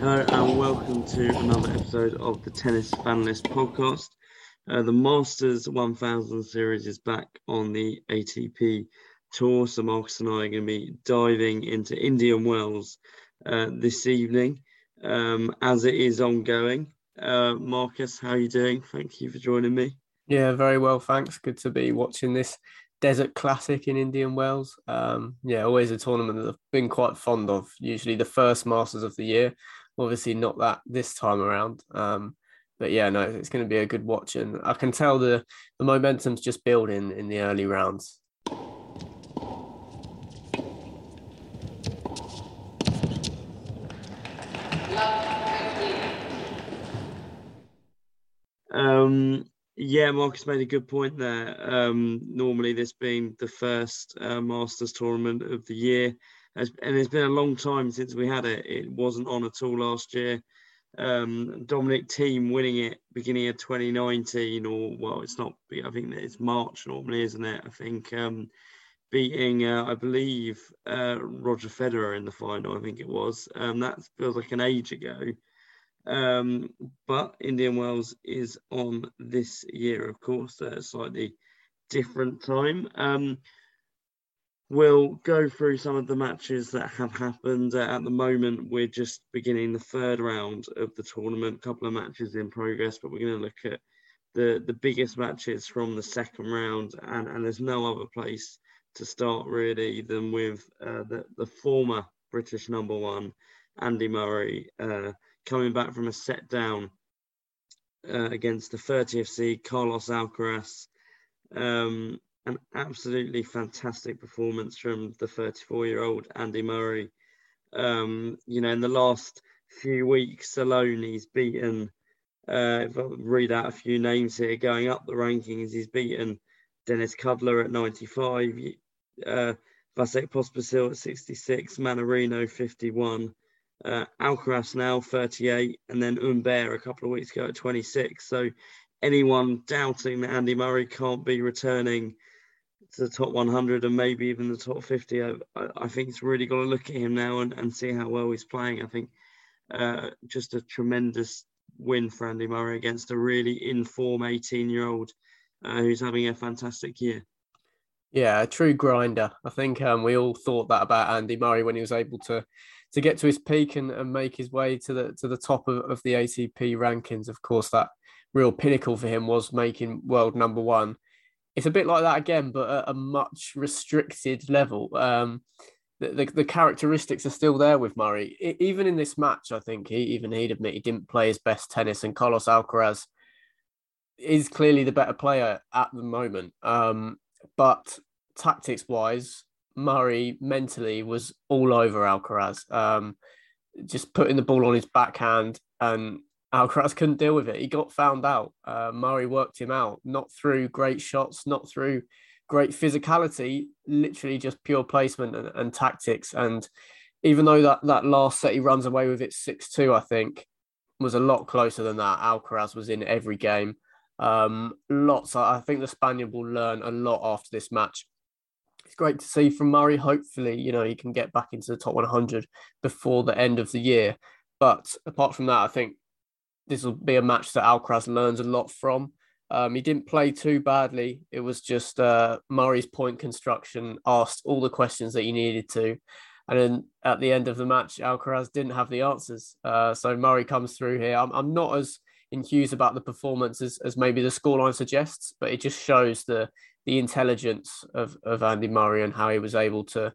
Hello and welcome to another episode of the Tennis Fanlist podcast. The Masters 1000 series is back on the ATP tour, so Marcus and I are going to be diving into Indian Wells this evening as it is ongoing. Marcus, how are you doing? Thank you for joining me. Yeah, very well, thanks. Good to be watching this Desert Classic in Indian Wells. Always a tournament that I've been quite fond of. Usually the first Masters of the year. Obviously not that this time around. It's going to be a good watch. And I can tell the momentum's just building in the early rounds. Yeah, Marcus made a good point there. Normally, this being the first Masters tournament of the year, and it's been a long time since we had it. It wasn't on at all last year. Dominic Thiem winning it beginning of 2019, I think it's March normally, isn't it? I think beating, Roger Federer in the final, I think it was. That feels like an age ago. But Indian Wells is on this year, of course, at a slightly different time. We'll go through some of the matches that have happened. At the moment, we're just beginning the third round of the tournament, a couple of matches in progress, but we're going to look at the biggest matches from the second round, and there's no other place to start, really, than with the former British number one, Andy Murray, coming back from a set down against the 30th seed Carlos Alcaraz. An absolutely fantastic performance from the 34-year-old Andy Murray. In the last few weeks alone, he's beaten, if I read out a few names here, going up the rankings, he's beaten Dennis Cudler at 95, Vasek Pospisil at 66, Mannarino 51, Alcaraz now 38, and then Umber a couple of weeks ago at 26. So anyone doubting that Andy Murray can't be returning to the top 100 and maybe even the top 50, I think it's really got to look at him now and see how well he's playing. I think just a tremendous win for Andy Murray against a really in-form 18-year-old who's having a fantastic year. Yeah, a true grinder. I think we all thought that about Andy Murray when he was able to get to his peak and make his way to the top of the ATP rankings. Of course, that real pinnacle for him was making world number one. It's a bit like that again, but at a much restricted level. The characteristics are still there with Murray. Even in this match, I think he'd admit he didn't play his best tennis, and Carlos Alcaraz is clearly the better player at the moment. But tactics-wise, Murray mentally was all over Alcaraz, just putting the ball on his backhand, and Alcaraz couldn't deal with it. He got found out. Murray worked him out, not through great shots, not through great physicality, literally just pure placement and tactics. And even though that last set he runs away with it 6-2, I think, was a lot closer than that. Alcaraz was in every game. I think the Spaniard will learn a lot after this match. It's great to see from Murray. Hopefully, he can get back into the top 100 before the end of the year. But apart from that, I think this will be a match that Alcaraz learns a lot from. He didn't play too badly. It was just Murray's point construction asked all the questions that he needed to. And then at the end of the match, Alcaraz didn't have the answers. So Murray comes through here. I'm not as enthused about the performance as maybe the scoreline suggests, but it just shows the intelligence of Andy Murray and how he was able to,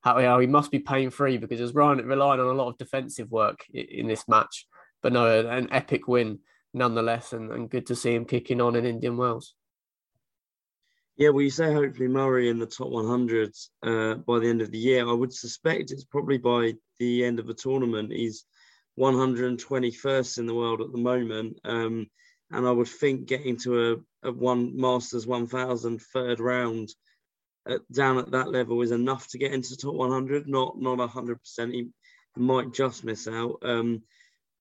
how he must be pain free, because he was relying on a lot of defensive work in this match. But no, an epic win nonetheless, and good to see him kicking on in Indian Wells. Yeah, well, you say hopefully Murray in the top 100 by the end of the year. I would suspect it's probably by the end of the tournament. He's 121st in the world at the moment, and I would think getting to a one Masters 1000 third round down at that level is enough to get into top 100. Not 100%. He might just miss out,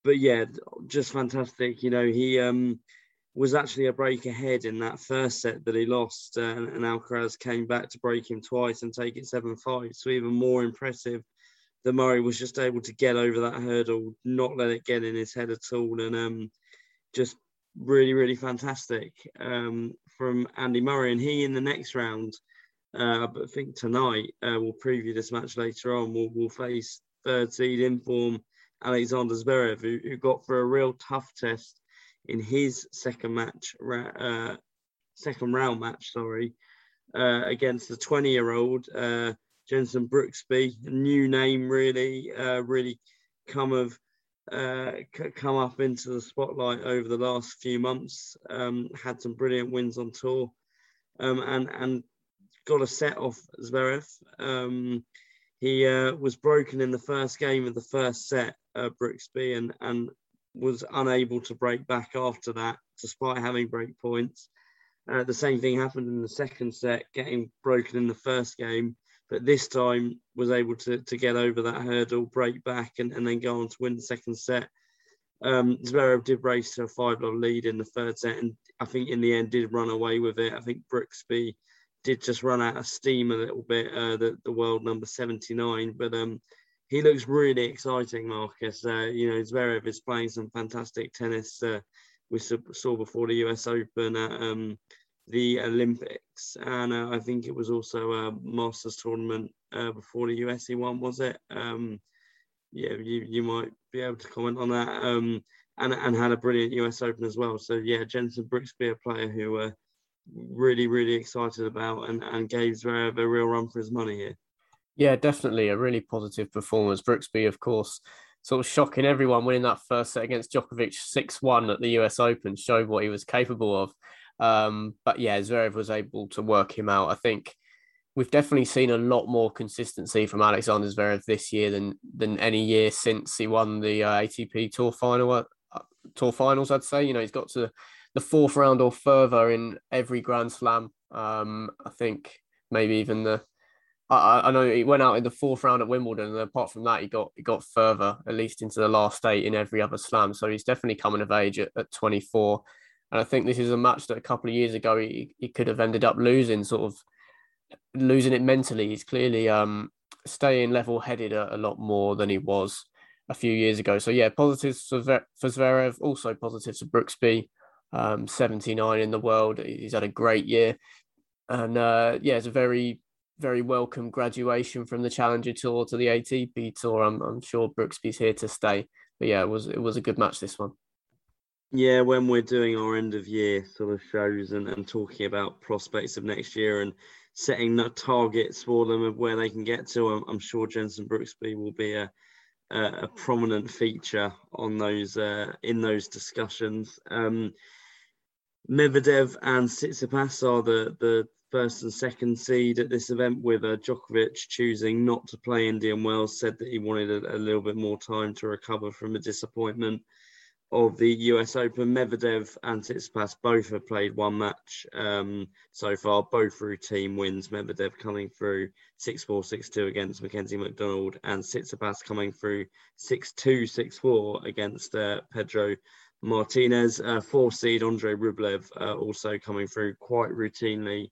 but yeah, just fantastic. He was actually a break ahead in that first set that he lost, and Alcaraz came back to break him twice and take it 7-5. So even more impressive that Murray was just able to get over that hurdle, not let it get in his head at all, and just really, really fantastic from Andy Murray. And he, in the next round, but I think tonight, we'll preview this match later on, we'll face third seed in form Alexander Zverev, who got for a real tough test in his second round match, against the 20-year-old Jenson Brooksby, a new name really come up into the spotlight over the last few months. Had some brilliant wins on tour, and got a set off Zverev. He was broken in the first game of the first set, Brooksby, and was unable to break back after that, despite having break points. The same thing happened in the second set, getting broken in the first game, but this time was able to get over that hurdle, break back, and then go on to win the second set. Zverev did race to a 5-love lead in the third set, and I think in the end did run away with it. I think Brooksby did just run out of steam a little bit, the world number 79, but he looks really exciting, Marcus. Zverev is playing some fantastic tennis. We saw before the US Open at the Olympics, and I think it was also a Masters tournament before the US he won, was it? You might be able to comment on that, and had a brilliant US Open as well. So yeah, Jenson Brooksby, a player who we're really, really excited about, and gave Zverev a real run for his money here. Yeah, definitely a really positive performance. Brooksby, of course, sort of shocking everyone, winning that first set against Djokovic 6-1 at the US Open, showed what he was capable of. But yeah, Zverev was able to work him out. I think we've definitely seen a lot more consistency from Alexander Zverev this year than any year since he won the ATP Tour Finals, I'd say. He's got to the fourth round or further in every Grand Slam. I think maybe even I know he went out in the fourth round at Wimbledon, and apart from that, he got further, at least into the last eight in every other slam. So he's definitely coming of age at 24. And I think this is a match that a couple of years ago he could have ended up losing, sort of losing it mentally. He's clearly staying level-headed a lot more than he was a few years ago. So yeah, positives for Zverev, also positives for Brooksby, 79 in the world. He's had a great year. And it's a very... very welcome graduation from the Challenger Tour to the ATP Tour. I'm sure Brooksby's here to stay. But yeah, it was a good match, this one. Yeah, when we're doing our end of year sort of shows and talking about prospects of next year and setting the targets for them of where they can get to, I'm sure Jenson Brooksby will be a prominent feature on those in those discussions. Medvedev and Tsitsipas are the first and second seed at this event, with Djokovic choosing not to play Indian Wells, said that he wanted a little bit more time to recover from the disappointment of the US Open. Medvedev and Tsitsipas both have played one match so far, both through team wins. Medvedev coming through 6-4, 6-2 against Mackenzie McDonald, and Tsitsipas coming through 6-2, 6-4 against Pedro Martinez. Four seed Andrey Rublev also coming through quite routinely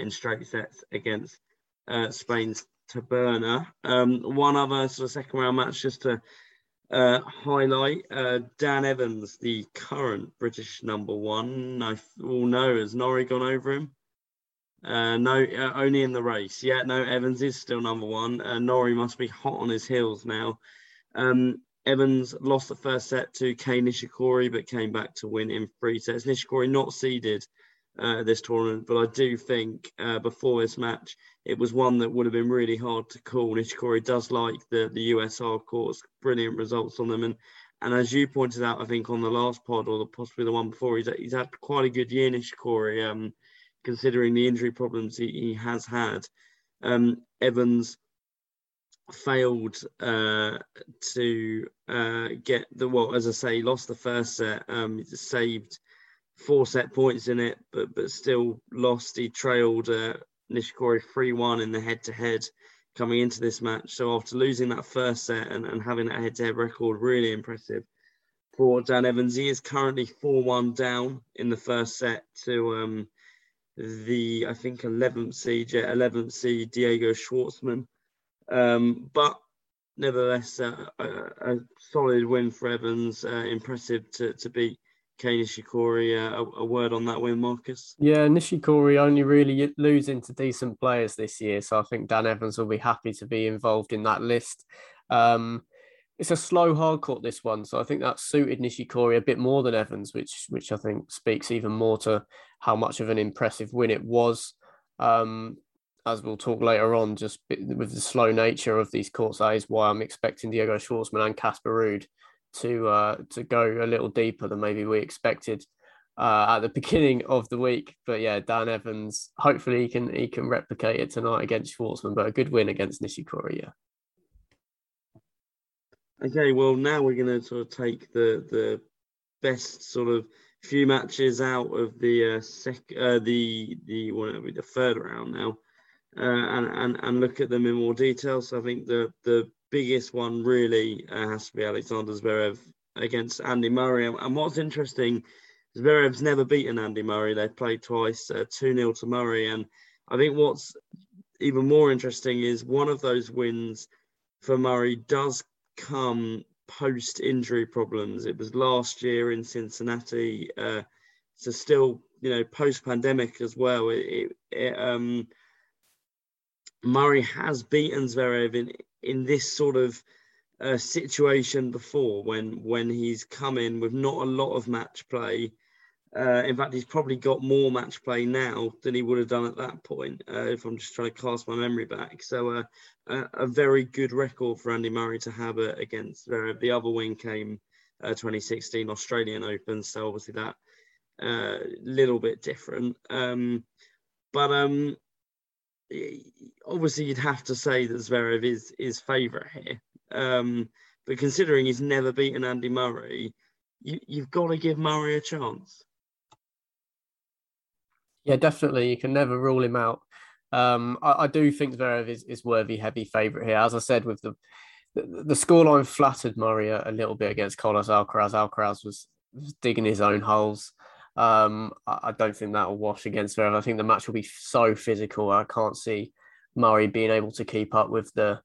in straight sets against Spain's Taberna. One other sort of second round match just to highlight, Dan Evans, the current British number one. Has Norrie gone over him? No, only in the race. Yeah, no, Evans is still number one. Norrie must be hot on his heels now. Evans lost the first set to Kei Nishikori, but came back to win in three sets. Nishikori not seeded this tournament, but I do think before this match, it was one that would have been really hard to call. Nishikori does like the US hard courts, brilliant results on them. And as you pointed out, I think on the last pod or possibly the one before, he's had quite a good year, Nishikori, considering the injury problems he has had. Evans failed to get he lost the first set. He saved 4 set points in it, but still lost. He trailed Nishikori 3-1 in the head-to-head coming into this match. So after losing that first set and having that head-to-head record, really impressive for Dan Evans. He is currently 4-1 down in the first set to the, I think, 11th seed Diego Schwartzman. But nevertheless, a solid win for Evans. Impressive to beat Kei Nishikori. A word on that win, Marcus? Yeah, Nishikori only really losing to decent players this year, so I think Dan Evans will be happy to be involved in that list. It's a slow hard court, this one, so I think that suited Nishikori a bit more than Evans, which I think speaks even more to how much of an impressive win it was. As we'll talk later on, just with the slow nature of these courts, that is why I'm expecting Diego Schwartzman and Casper Ruud to go a little deeper than maybe we expected at the beginning of the week. But yeah, Dan Evans, hopefully he can replicate it tonight against Schwartzman, but a good win against Nishikori, yeah. Okay, well, now we're going to sort of take the best sort of few matches out of the third round now, and look at them in more detail. So I think the biggest one really has to be Alexander Zverev against Andy Murray. And what's interesting, Zverev's never beaten Andy Murray. They've played twice, 2-0 to Murray. And I think what's even more interesting is one of those wins for Murray does come post-injury problems. It was last year in Cincinnati, so still, post-pandemic as well. Murray has beaten Zverev in this sort of situation before, when he's come in with not a lot of match play. In fact, he's probably got more match play now than he would have done at that point, if I'm just trying to cast my memory back. So a very good record for Andy Murray to have against Zverev. The other win came 2016 Australian Open, so obviously that little bit different. But obviously you'd have to say that Zverev is favourite here. But considering he's never beaten Andy Murray, you've got to give Murray a chance. Yeah, definitely. You can never rule him out. I do think Zverev is worthy, heavy favourite here. As I said, with the scoreline flattered Murray a little bit against Carlos Alcaraz. Alcaraz was digging his own holes. I don't think that will wash against Zverev. I think the match will be so physical. I can't see Murray being able to keep up with the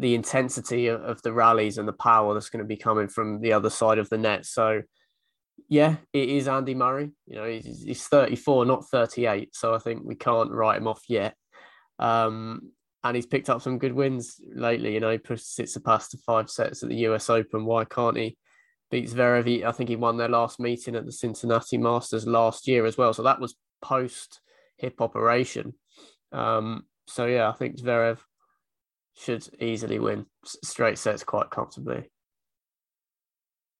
intensity of the rallies and the power that's going to be coming from the other side of the net. So, yeah, it is Andy Murray. He's 34, not 38. So I think we can't write him off yet. And he's picked up some good wins lately. He pushed Tsitsipas to 5 sets at the US Open. Why can't he beat Zverev? I think he won their last meeting at the Cincinnati Masters last year as well. So that was post-hip operation. So, yeah, I think Zverev should easily win straight sets quite comfortably.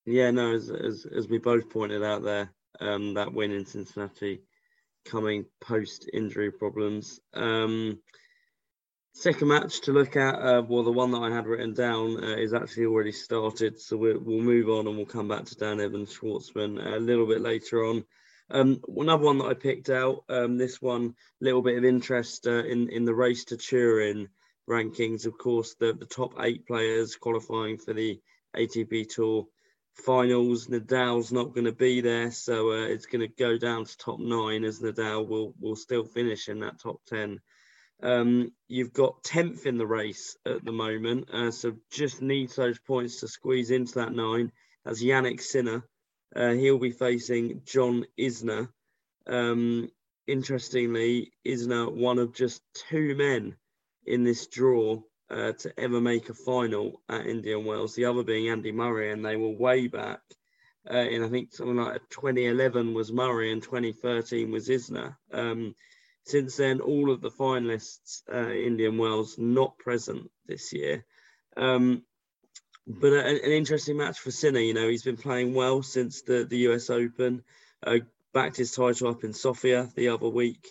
Yeah, no, as we both pointed out there, that win in Cincinnati coming post-injury problems. Second match to look at, the one that I had written down is actually already started, so we'll move on and we'll come back to Dan Evans Schwartzman a little bit later on. Another one that I picked out, this one, little bit of interest in the race to Turin rankings. Of course, the top 8 players qualifying for the ATP Tour finals. Nadal's not going to be there, so it's going to go down to top 9, as Nadal will still finish in that top 10. You've got 10th in the race at the moment, so just needs those points to squeeze into that 9. That's Yannick Sinner. He'll be facing John Isner. Interestingly, Isner, one of just 2 men in this draw to ever make a final at Indian Wells, the other being Andy Murray, and they were way back in, I think, something like 2011 was Murray and 2013 was Isner. Since then, all of the finalists Indian Wells not present this year. But an interesting match for Sinner. He's been playing well since the US Open, backed his title up in Sofia the other week.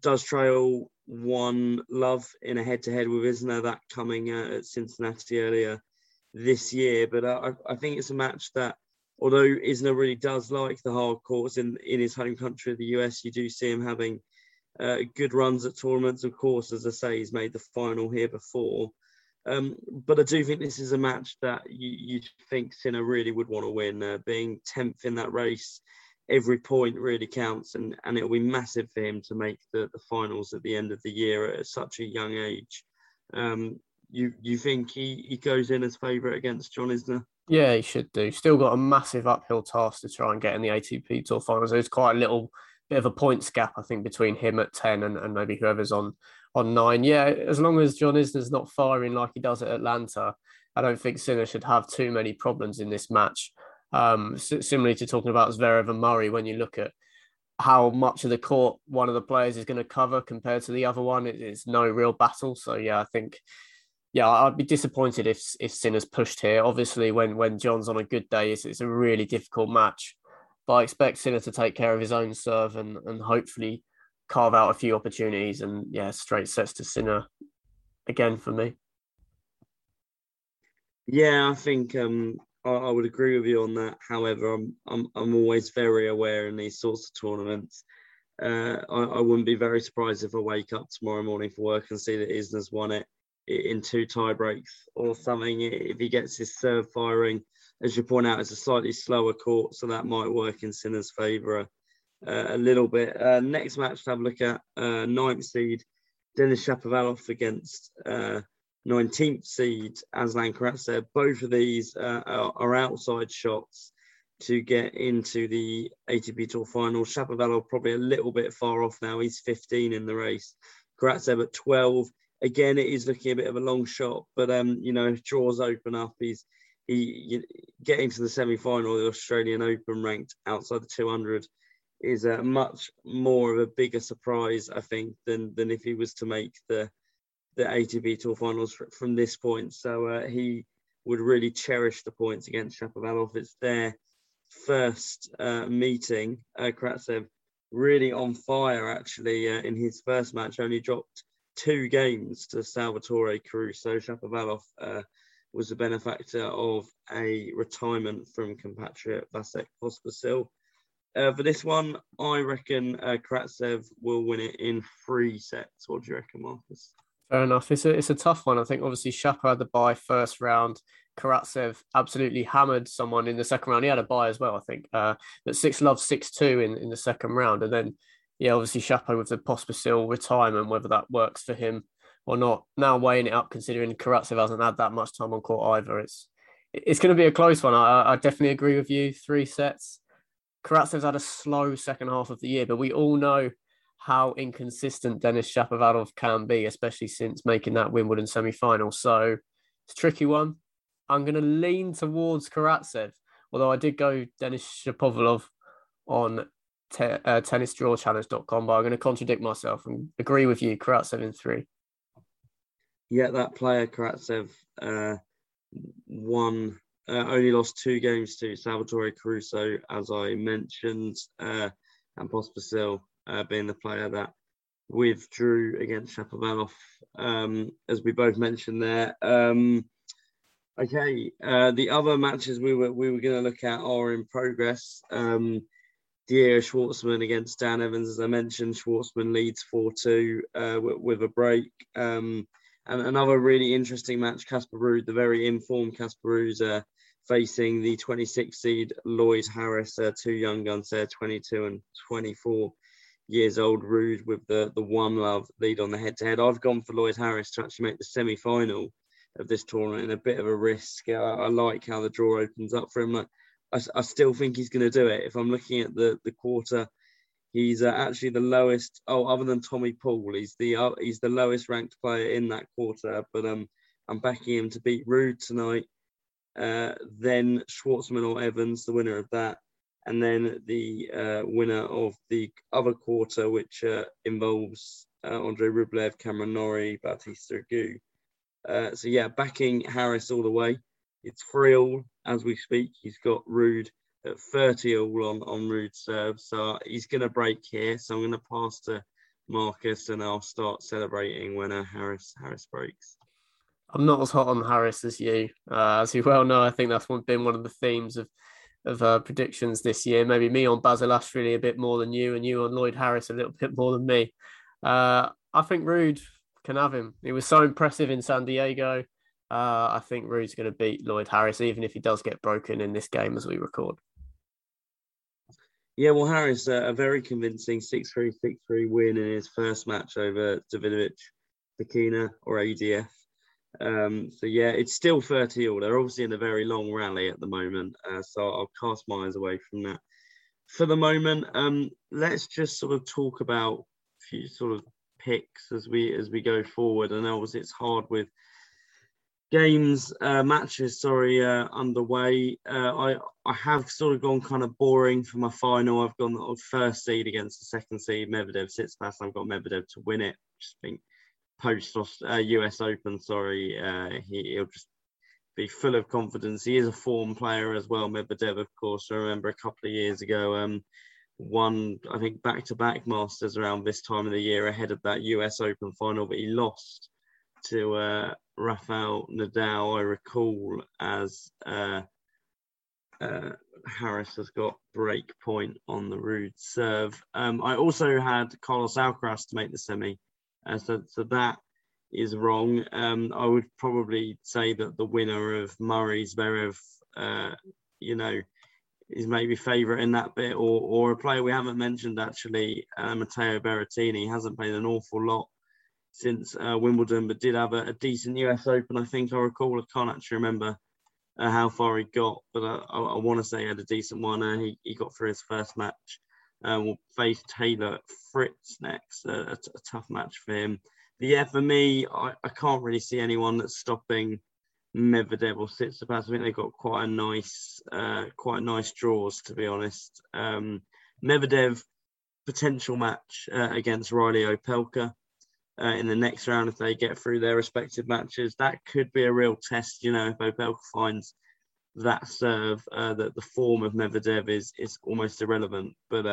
Does trail 1-love in a head-to-head with Isner, that coming at Cincinnati earlier this year. But I think it's a match that, although Isner really does like the hard courts in his home country of the US, you do see him having good runs at tournaments. Of course, as I say, he's made the final here before. But I do think this is a match that you think Sinner really would want to win. Being 10th in that race, every point really counts, and it'll be massive for him to make the finals at the end of the year at such a young age. you think he goes in as favourite against John Isner? Yeah, he should do. Still got a massive uphill task to try and get in the ATP Tour Finals. There's quite a little bit of a points gap, I think, between him at 10 and maybe whoever's on 9. Yeah, as long as John Isner's not firing like he does at Atlanta, I don't think Sinner should have too many problems in this match. Similarly to talking about Zverev and Murray, when you look at how much of the court one of the players is going to cover compared to the other one, it's no real battle. So, yeah, I think... Yeah, I'd be disappointed if Sinner's pushed here. Obviously, when John's on a good day, it's a really difficult match. But I expect Sinner to take care of his own serve and hopefully carve out a few opportunities. And, yeah, straight sets to Sinner again for me. Yeah, I think I would agree with you on that. However, I'm always very aware in these sorts of tournaments. I wouldn't be very surprised if I wake up tomorrow morning for work and see that Isner's won it in 2 tie breaks or something, if he gets his serve firing. As you point out, it's a slightly slower court, so that might work in Sinner's favour a little bit. Next match to have a look at, 9th seed Denis Shapovalov against 19th seed Aslan Karatsev. Both of these are outside shots to get into the ATP Tour Final. Shapovalov probably a little bit far off now. He's 15 in the race. Karatsev at 12. Again, it is looking a bit of a long shot, but if draws open up, he's getting to the semi-final of the Australian Open ranked outside the 200 is a much more of a bigger surprise, I think, than if he was to make the ATP Tour Finals from this point. So he would really cherish the points against Shapovalov. It's their first meeting. Karatsev really on fire actually in his first match, only dropped 2 games to Salvatore Caruso. Shapovalov was the benefactor of a retirement from compatriot Vasek Pospisil. For this one, I reckon Karatsev will win it in 3 sets. What do you reckon, Marcus? Fair enough. It's a tough one. I think obviously Shapo had the bye first round. Karatsev absolutely hammered someone in the second round. He had a bye as well, I think. But 6-love, 6-2 in the second round. And then yeah, obviously Shapo with the Pospisil retirement, whether that works for him or not. Now weighing it up, considering Karatsev hasn't had that much time on court either, it's going to be a close one. I definitely agree with you. 3 sets. Karatsev's had a slow second half of the year, but we all know how inconsistent Denis Shapovalov can be, especially since making that Wimbledon semi-final. So it's a tricky one. I'm going to lean towards Karatsev, although I did go Denis Shapovalov on tennisdrawchallenge.com, but I'm going to contradict myself and agree with you, Karatsev in 3. Yeah, that player Karatsev only lost 2 games to Salvatore Caruso, as I mentioned, and Pospisil being the player that withdrew against Shapovalov, as we both mentioned there. Okay, the other matches we were going to look at are in progress. Diego Schwartzman against Dan Evans. As I mentioned, Schwartzman leads 4-2 with a break. And another really interesting match, Casper Ruud, the very informed Casper Ruud, facing the 26th seed Lloyd Harris, 2 young guns there, 22 and 24 years old. Ruud with the 1-love lead on the head-to-head. I've gone for Lloyd Harris to actually make the semi-final of this tournament in a bit of a risk. I like how the draw opens up for him. I still think he's going to do it. If I'm looking at the quarter, he's actually the lowest. Oh, other than Tommy Paul, he's the lowest ranked player in that quarter. But I'm backing him to beat Ruud tonight. Then Schwartzman or Evans, the winner of that, and then the winner of the other quarter, which involves Andrey Rublev, Cameron Norrie, Bautista Agut. So yeah, backing Harris all the way. It's 3-all as we speak. He's got Ruud at 30-all on Ruud's serve. So he's going to break here. So I'm going to pass to Marcus and I'll start celebrating when Harris breaks. I'm not as hot on Harris as you. As you well know, I think that's been one of the themes of predictions this year. Maybe me on Basilashvili really a bit more than you, and you on Lloyd Harris a little bit more than me. I think Ruud can have him. He was so impressive in San Diego. I think Ruud's going to beat Lloyd Harris, even if he does get broken in this game as we record. Yeah, well, Harris, a very convincing 6-3, 6-3 win in his first match over Davidovich Fokina, or ADF. So yeah, it's still 30-all. They're obviously in a very long rally at the moment. So I'll cast my eyes away from that for the moment. Let's just sort of talk about a few sort of picks as we go forward. And obviously it's hard with matches underway. I have sort of gone kind of boring for my final. I've gone the first seed against the second seed, Medvedev Tsitsipas. I've got Medvedev to win it. Just think post US Open, he'll just be full of confidence. He is a form player as well, Medvedev, of course. I remember a couple of years ago, won, I think, back-to-back Masters around this time of the year ahead of that US Open final, but he lost to Rafael Nadal, I recall, as Harris has got break point on the Ruud serve. I also had Carlos Alcaraz to make the semi, so that is wrong. I would probably say that the winner of Murray Zverev, is maybe favourite in that bit, or a player we haven't mentioned actually, Matteo Berrettini, hasn't played an awful lot since Wimbledon, but did have a decent US Open, I think I recall. I can't actually remember how far he got, but I want to say he had a decent one. He got through his first match. Will face Taylor Fritz next, a tough match for him. But yeah, for me, I can't really see anyone that's stopping Medvedev or Tsitsipas. I think they've got quite nice draws, to be honest. Medvedev, potential match against Reilly Opelka. In the next round, if they get through their respective matches, that could be a real test. If Opelka finds that serve, that the form of Medvedev is almost irrelevant. But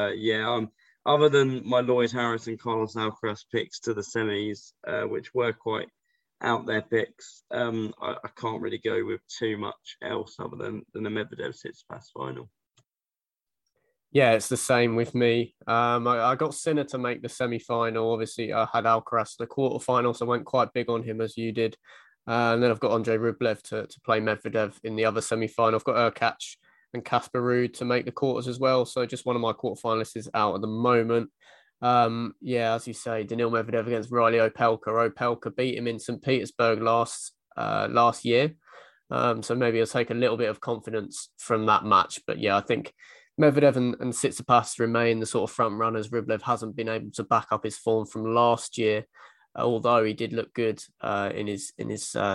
other than my Lloyd Harris and Carlos Alcaraz picks to the semis, which were quite out there picks, I can't really go with too much else other than the Medvedev Tsitsipas final. Yeah, it's the same with me. I got Sinner to make the semi-final. Obviously, I had Alcaraz in the quarter-final, so I went quite big on him, as you did. And then I've got Andrey Rublev to play Medvedev in the other semi-final. I've got Erkach and Casper Ruud to make the quarters as well. So just one of my quarter-finalists is out at the moment. As you say, Daniil Medvedev against Reilly Opelka. Opelka beat him in St. Petersburg last year. So maybe he'll take a little bit of confidence from that match. But yeah, I think Medvedev and Tsitsipas remain the sort of front runners. Rublev hasn't been able to back up his form from last year, although he did look good in his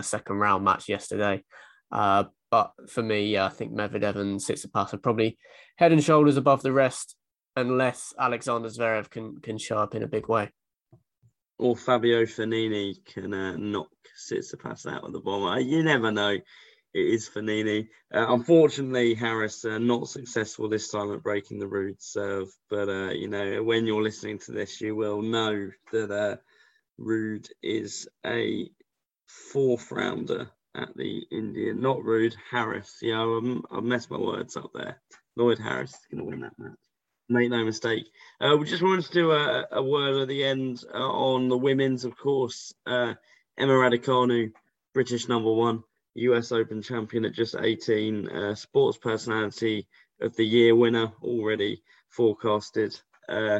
second round match yesterday. But for me, I think Medvedev and Tsitsipas are probably head and shoulders above the rest, unless Alexander Zverev can show up in a big way, or Fabio Fognini can knock Tsitsipas out of the bomber. You never know. It is Fognini. Unfortunately, Harris, not successful this time at breaking the Ruud serve. But, when you're listening to this, you will know that Ruud is a fourth-rounder at the Indian. Not Ruud, Harris. Yeah, I messed my words up there. Lloyd Harris is going to win that match. Make no mistake. We just wanted to do a word at the end on the women's, of course. Emma Raducanu, British number one. US Open champion at just 18, sports personality of the year winner already forecasted, as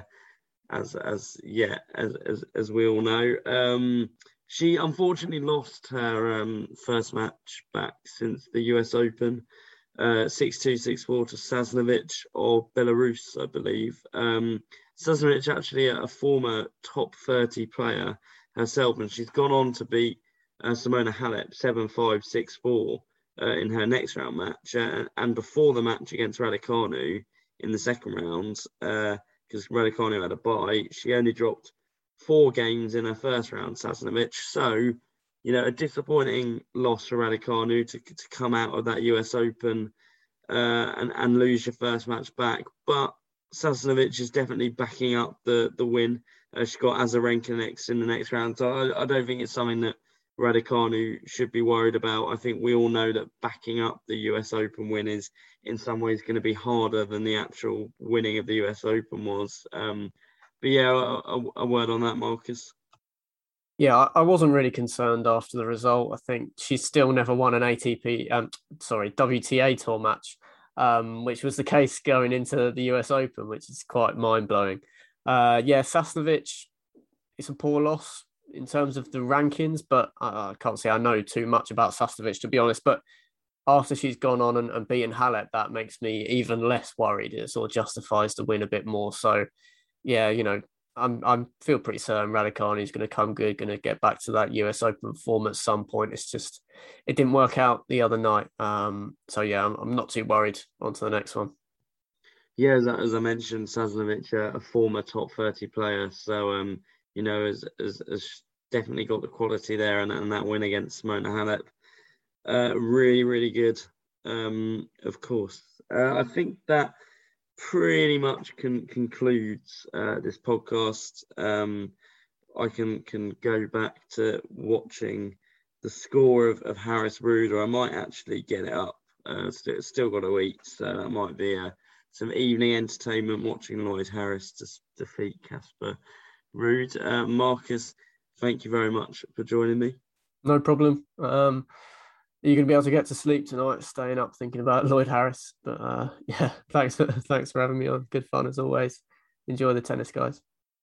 we all know. She unfortunately lost her first match back since the US Open, 6-2, 6-4 to Sasnovich of Belarus, I believe. Sasnovich actually a former top 30 player herself, and she's gone on to beat Simona Halep 7-5, 6-4 in her next round match, and before the match against Raducanu in the second round, because Raducanu had a bye, she only dropped 4 games in her first round, Sasnovich. So, a disappointing loss for Raducanu to come out of that US Open and lose your first match back. But Sasnovich is definitely backing up the win. She got Azarenka next in the next round. So I don't think it's something that Raducanu should be worried about. I think we all know that backing up the US Open win is in some ways going to be harder than the actual winning of the US Open was. A word on that, Marcus. Yeah, I wasn't really concerned after the result. I think she's still never won an WTA Tour match, which was the case going into the US Open, which is quite mind-blowing. Sasnovich, it's a poor loss. in terms of the rankings, but I can't say I know too much about Sasnovich, to be honest. But after she's gone on and beaten Halep, that makes me even less worried. It sort of justifies the win a bit more. So, yeah, you know, I feel pretty certain Raducanu is going to come good, going to get back to that US Open form at some point. It's just, it didn't work out the other night. So, yeah, I'm not too worried. On to the next one. Yeah, as I mentioned, Sasnovich, a former top 30 player. So, you know, has definitely got the quality there. And that win against Simona Halep, really, really good, of course. I think that pretty much concludes this podcast. I can go back to watching the score of Harris Ruud, or I might actually get it up. Still got a week, so that might be some evening entertainment, watching Lloyd Harris defeat Casper Ruud. Marcus, thank you very much for joining me. No problem. Are you going to be able to get to sleep tonight, staying up thinking about Lloyd Harris? But yeah, thanks for having me on. Good fun as always. Enjoy the tennis, guys.